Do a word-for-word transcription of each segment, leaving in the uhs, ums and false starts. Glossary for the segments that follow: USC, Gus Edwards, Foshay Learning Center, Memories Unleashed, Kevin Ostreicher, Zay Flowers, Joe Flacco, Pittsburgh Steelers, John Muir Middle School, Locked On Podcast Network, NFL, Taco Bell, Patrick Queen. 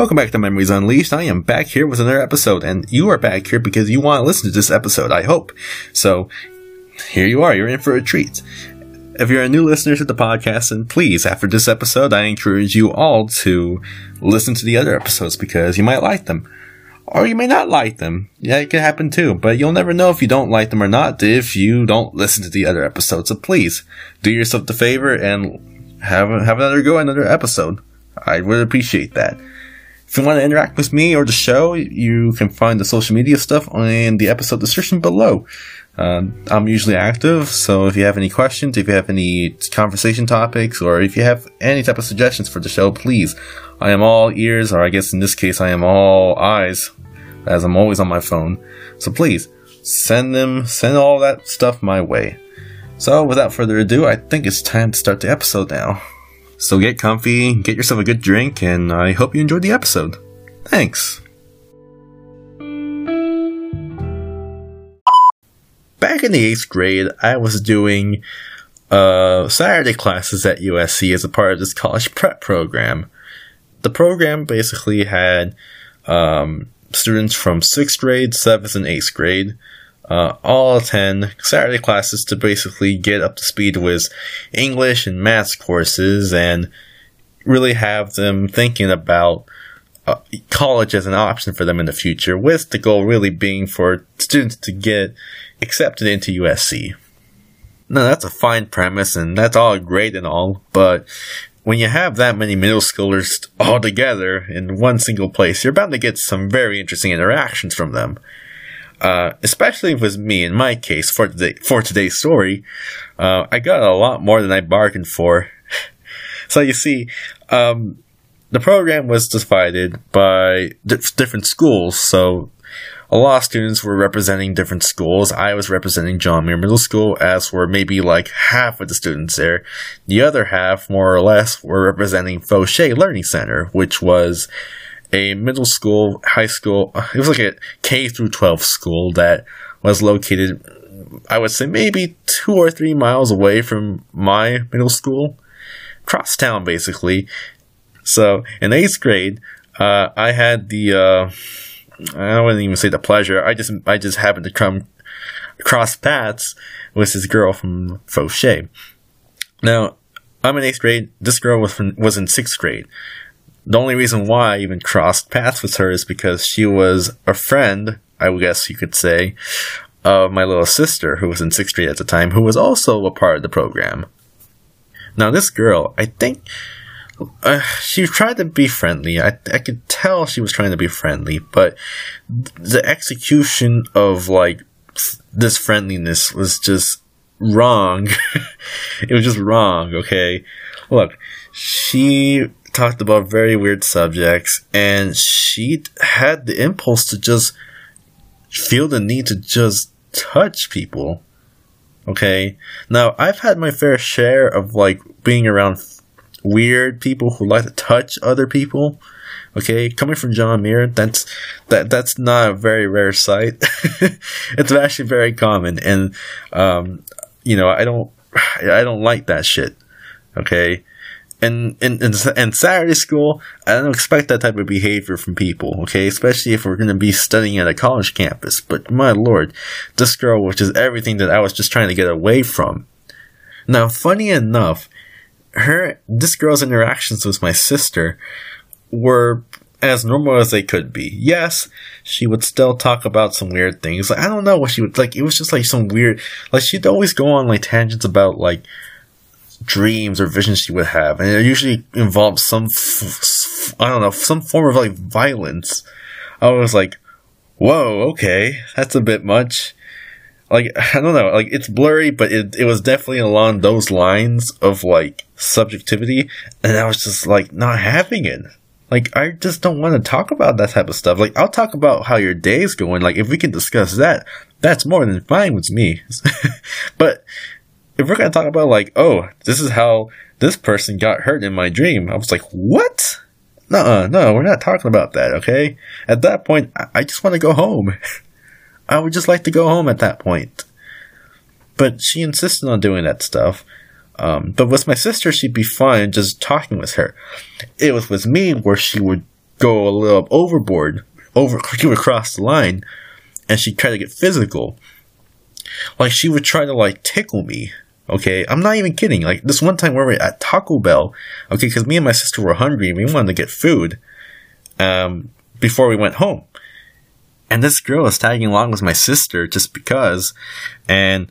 Welcome back to Memories Unleashed. I am back here with another episode, and you are back here because you want to listen to this episode, I hope. So here you are. You're in for a treat. If you're a new listener to the podcast, then please, after this episode, I encourage you all to listen to the other episodes because you might like them. Or you may not like them. Yeah, it could happen too. But you'll never know if you don't like them or not if you don't listen to the other episodes. So please, do yourself the favor and have, have another go at another episode. I would appreciate that. If you want to interact with me or the show, you can find the social media stuff in the episode description below. Uh, I'm usually active, so if you have any questions, if you have any conversation topics, or if you have any type of suggestions for the show, please. I am all ears, or I guess in this case, I am all eyes, as I'm always on my phone. So please, send them, send all that stuff my way. So without further ado, I think it's time to start the episode now. So get comfy, get yourself a good drink, and I hope you enjoyed the episode. Thanks. Back in the eighth grade, I was doing uh, Saturday classes at U S C as a part of this college prep program. The program basically had um, students from sixth grade, seventh, and eighth grade uh, all attend Saturday classes to basically get up to speed with English and math courses and really have them thinking about uh, college as an option for them in the future, with the goal really being for students to get accepted into U S C. Now, that's a fine premise, and that's all great and all, but when you have that many middle schoolers all together in one single place, you're bound to get some very interesting interactions from them. Uh, especially with me, in my case, for, today, for today's story, uh, I got a lot more than I bargained for. So you see, um, the program was divided by d- different schools, so a lot of students were representing different schools. I was representing John Muir Middle School, as were maybe like half of the students there. The other half, more or less, were representing Foshay Learning Center, which was a middle school, high school, it was like a K through twelve school that was located, I would say, maybe two or three miles away from my middle school, across town, basically. So in eighth grade, uh, I had the... Uh, I wouldn't even say the pleasure. I just I just happened to come across paths with this girl from Foshay. Now, I'm in eighth grade. This girl was from, was in sixth grade. The only reason why I even crossed paths with her is because she was a friend, I guess you could say, of my little sister, who was in sixth grade at the time, who was also a part of the program. Now, this girl, I think... Uh, she tried to be friendly. I I could tell she was trying to be friendly, but the execution of like f- this friendliness was just wrong. It was just wrong. Okay, look, she talked about very weird subjects, and she had the impulse to just feel the need to just touch people. Okay, now I've had my fair share of like being around weird people who like to touch other people. Okay, coming from John Muir, that's that that's not a very rare sight. It's actually very common, and um, you know, I don't I don't like that shit. Okay, and in in Saturday school, I don't expect that type of behavior from people. Okay, especially if we're going to be studying at a college campus. But my lord, this girl, which is everything that I was just trying to get away from. Now, funny enough, Her, this girl's interactions with my sister were as normal as they could be. Yes, she would still talk about some weird things. Like, I don't know what she would, like, it was just like some weird, like, she'd always go on like tangents about like dreams or visions she would have, and it usually involved some, f- f- I don't know, some form of like violence. I was like, whoa, okay, that's a bit much. Like, I don't know, like, it's blurry, but it it was definitely along those lines of, like, subjectivity, and I was just, like, not having it. Like, I just don't want to talk about that type of stuff. Like, I'll talk about how your day's going. Like, if we can discuss that, that's more than fine with me. But if we're going to talk about, like, oh, this is how this person got hurt in my dream, I was like, what? Nuh-uh, no, we're not talking about that, okay? At that point, I, I just want to go home. I would just like to go home at that point. But she insisted on doing that stuff. Um, but with my sister, she'd be fine just talking with her. It was with me where she would go a little overboard, over she would cross the line, and she'd try to get physical. Like, she would try to, like, tickle me. Okay, I'm not even kidding. Like, this one time we were at Taco Bell, okay, because me and my sister were hungry and we wanted to get food um, before we went home. And this girl is tagging along with my sister just because, and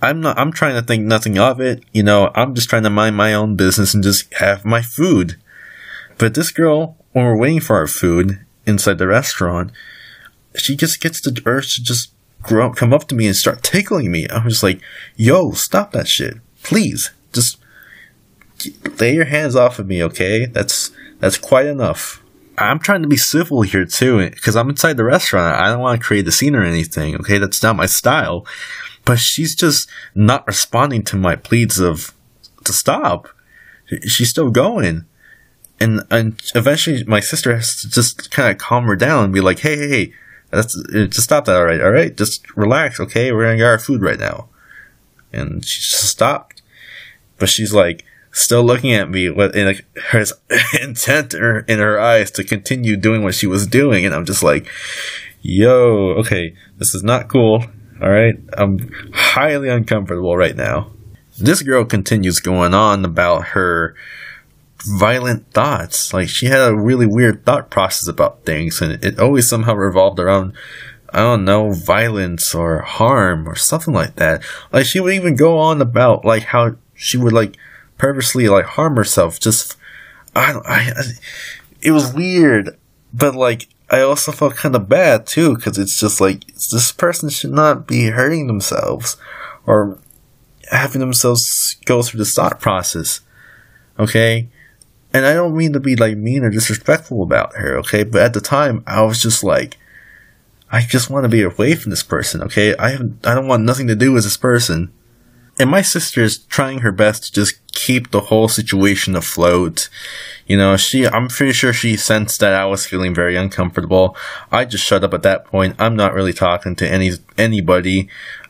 I'm not. I'm trying to think nothing of it. You know, I'm just trying to mind my own business and just have my food. But this girl, when we're waiting for our food inside the restaurant, she just gets the urge to just grow, come up to me and start tickling me. I'm just like, yo, stop that shit. Please, just lay your hands off of me, okay? That's that's quite enough. I'm trying to be civil here, too, because I'm inside the restaurant. I don't want to create the scene or anything, okay? That's not my style. But she's just not responding to my pleas of to stop. She's still going. And, and eventually my sister has to just kind of calm her down and be like, hey, hey, hey, that's, just stop that, all right, all right? Just relax, okay? We're going to get our food right now. And she just stopped. But she's like, still looking at me with in a, her intent in her, in her eyes to continue doing what she was doing. And I'm just like, yo, okay, this is not cool. All right, I'm highly uncomfortable right now. This girl continues going on about her violent thoughts. Like, she had a really weird thought process about things, and it always somehow revolved around, I don't know, violence or harm or something like that. Like, she would even go on about, like, how she would, like, purposely, like, harm herself. Just, I don't, I, I it was weird, but, like, I also felt kind of bad, too, because it's just like, this person should not be hurting themselves or having themselves go through this thought process, okay? And I don't mean to be, like, mean or disrespectful about her, okay? But at the time, I was just like, I just want to be away from this person, okay? I have, I don't want nothing to do with this person. And my sister is trying her best to just keep the whole situation afloat. You know, she I'm pretty sure she sensed that I was feeling very uncomfortable. I just shut up at that point. I'm not really talking to any anybody.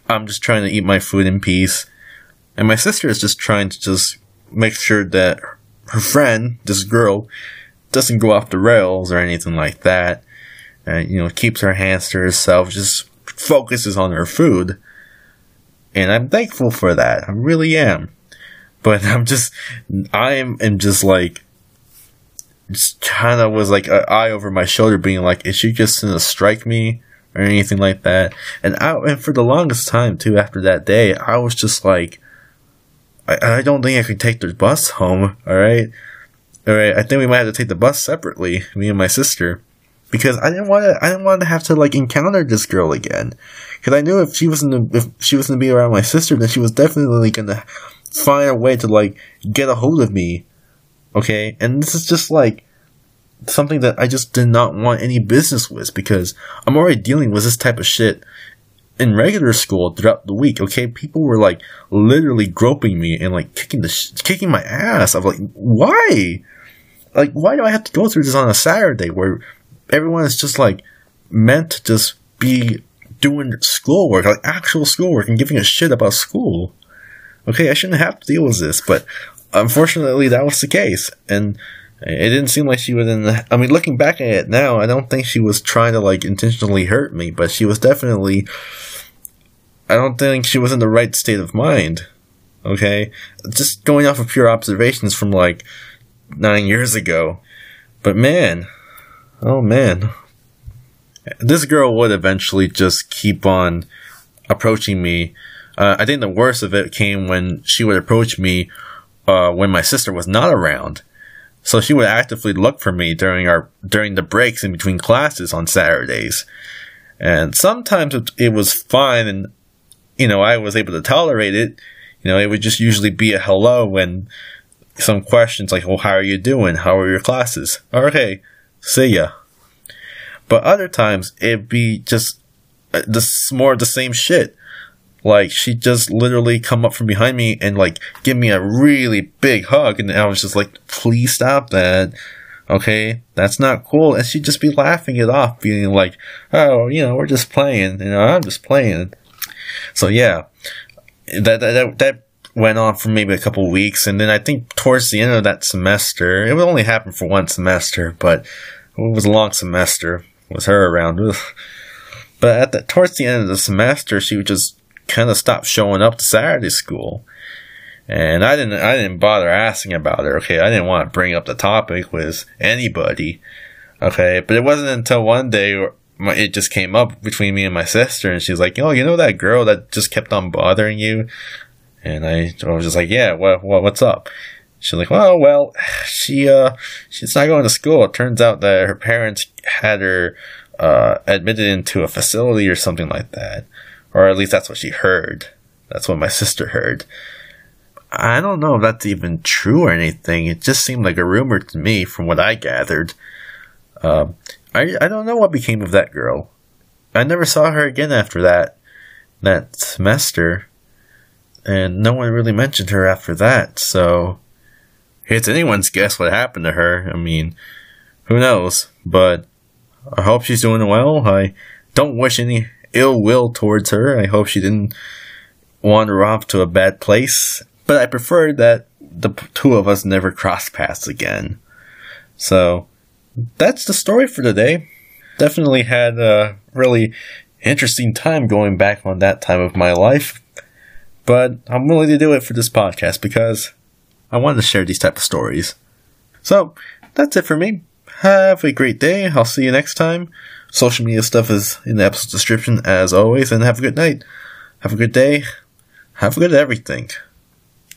I'm just trying to eat my food in peace. And my sister is just trying to just make sure that her friend, this girl, doesn't go off the rails or anything like that. And, you know, keeps her hands to herself, just focuses on her food. And I'm thankful for that. I really am. But I'm just, I am, am just like, just kind of was like an eye over my shoulder being like, is she just going to strike me or anything like that? And I, and for the longest time too, after that day, I was just like, I, I don't think I could take the bus home. All right. All right. I think we might have to take the bus separately, me and my sister. Because I didn't want to, I didn't want to have to, like, encounter this girl again. Because I knew if she was in the, if she was going to be around my sister, then she was definitely going to find a way to, like, get a hold of me. Okay? And this is just, like, something that I just did not want any business with. Because I'm already dealing with this type of shit in regular school throughout the week. Okay? People were, like, literally groping me and, like, kicking the sh- kicking my ass. I'm like, why? Like, why do I have to go through this on a Saturday where everyone is just, like, meant to just be doing schoolwork, like actual schoolwork, and giving a shit about school? Okay, I shouldn't have to deal with this, but unfortunately that was the case. And it didn't seem like she was in the... I mean, looking back at it now, I don't think she was trying to, like, intentionally hurt me, but she was definitely... I don't think she was in the right state of mind, okay? Just going off of pure observations from, like, nine years ago. But man... Oh, man. This girl would eventually just keep on approaching me. Uh, I think the worst of it came when she would approach me uh, when my sister was not around. So she would actively look for me during our during the breaks in between classes on Saturdays. And sometimes it, it was fine and, you know, I was able to tolerate it. You know, it would just usually be a hello and some questions like, well, how are you doing? How are your classes? Okay. See ya. But other times, it'd be just this, more of the same shit. Like, she'd just literally come up from behind me and, like, give me a really big hug. And I was just like, please stop that. Okay? That's not cool. And she'd just be laughing it off, being like, oh, you know, we're just playing. You know, I'm just playing. So, yeah. That, that, that went on for maybe a couple of weeks, and then I think towards the end of that semester, it would only happen for one semester, but It was a long semester with her around. But at the, towards the end of the semester, she would just kind of stop showing up to Saturday school. And I didn't I didn't bother asking about her, okay? I didn't want to bring up the topic with anybody, okay? But it wasn't until one day my, it just came up between me and my sister, and she's like, oh, you know that girl that just kept on bothering you? And I, I was just like, yeah, what, what, what's up? She's like, well, well, she uh, she's not going to school. It turns out that her parents had her uh, admitted into a facility or something like that. Or at least that's what she heard. That's what my sister heard. I don't know if that's even true or anything. It just seemed like a rumor to me from what I gathered. Uh, I I don't know what became of that girl. I never saw her again after that that semester. And no one really mentioned her after that. So it's anyone's guess what happened to her. I mean, who knows? But I hope she's doing well. I don't wish any ill will towards her. I hope she didn't wander off to a bad place. But I prefer that the two of us never cross paths again. So that's the story for today. Definitely had a really interesting time going back on that time of my life. But I'm willing to do it for this podcast because I wanted to share these type of stories. So that's it for me. Have a great day. I'll see you next time. Social media stuff is in the episode description as always. And have a good night. Have a good day. Have a good everything.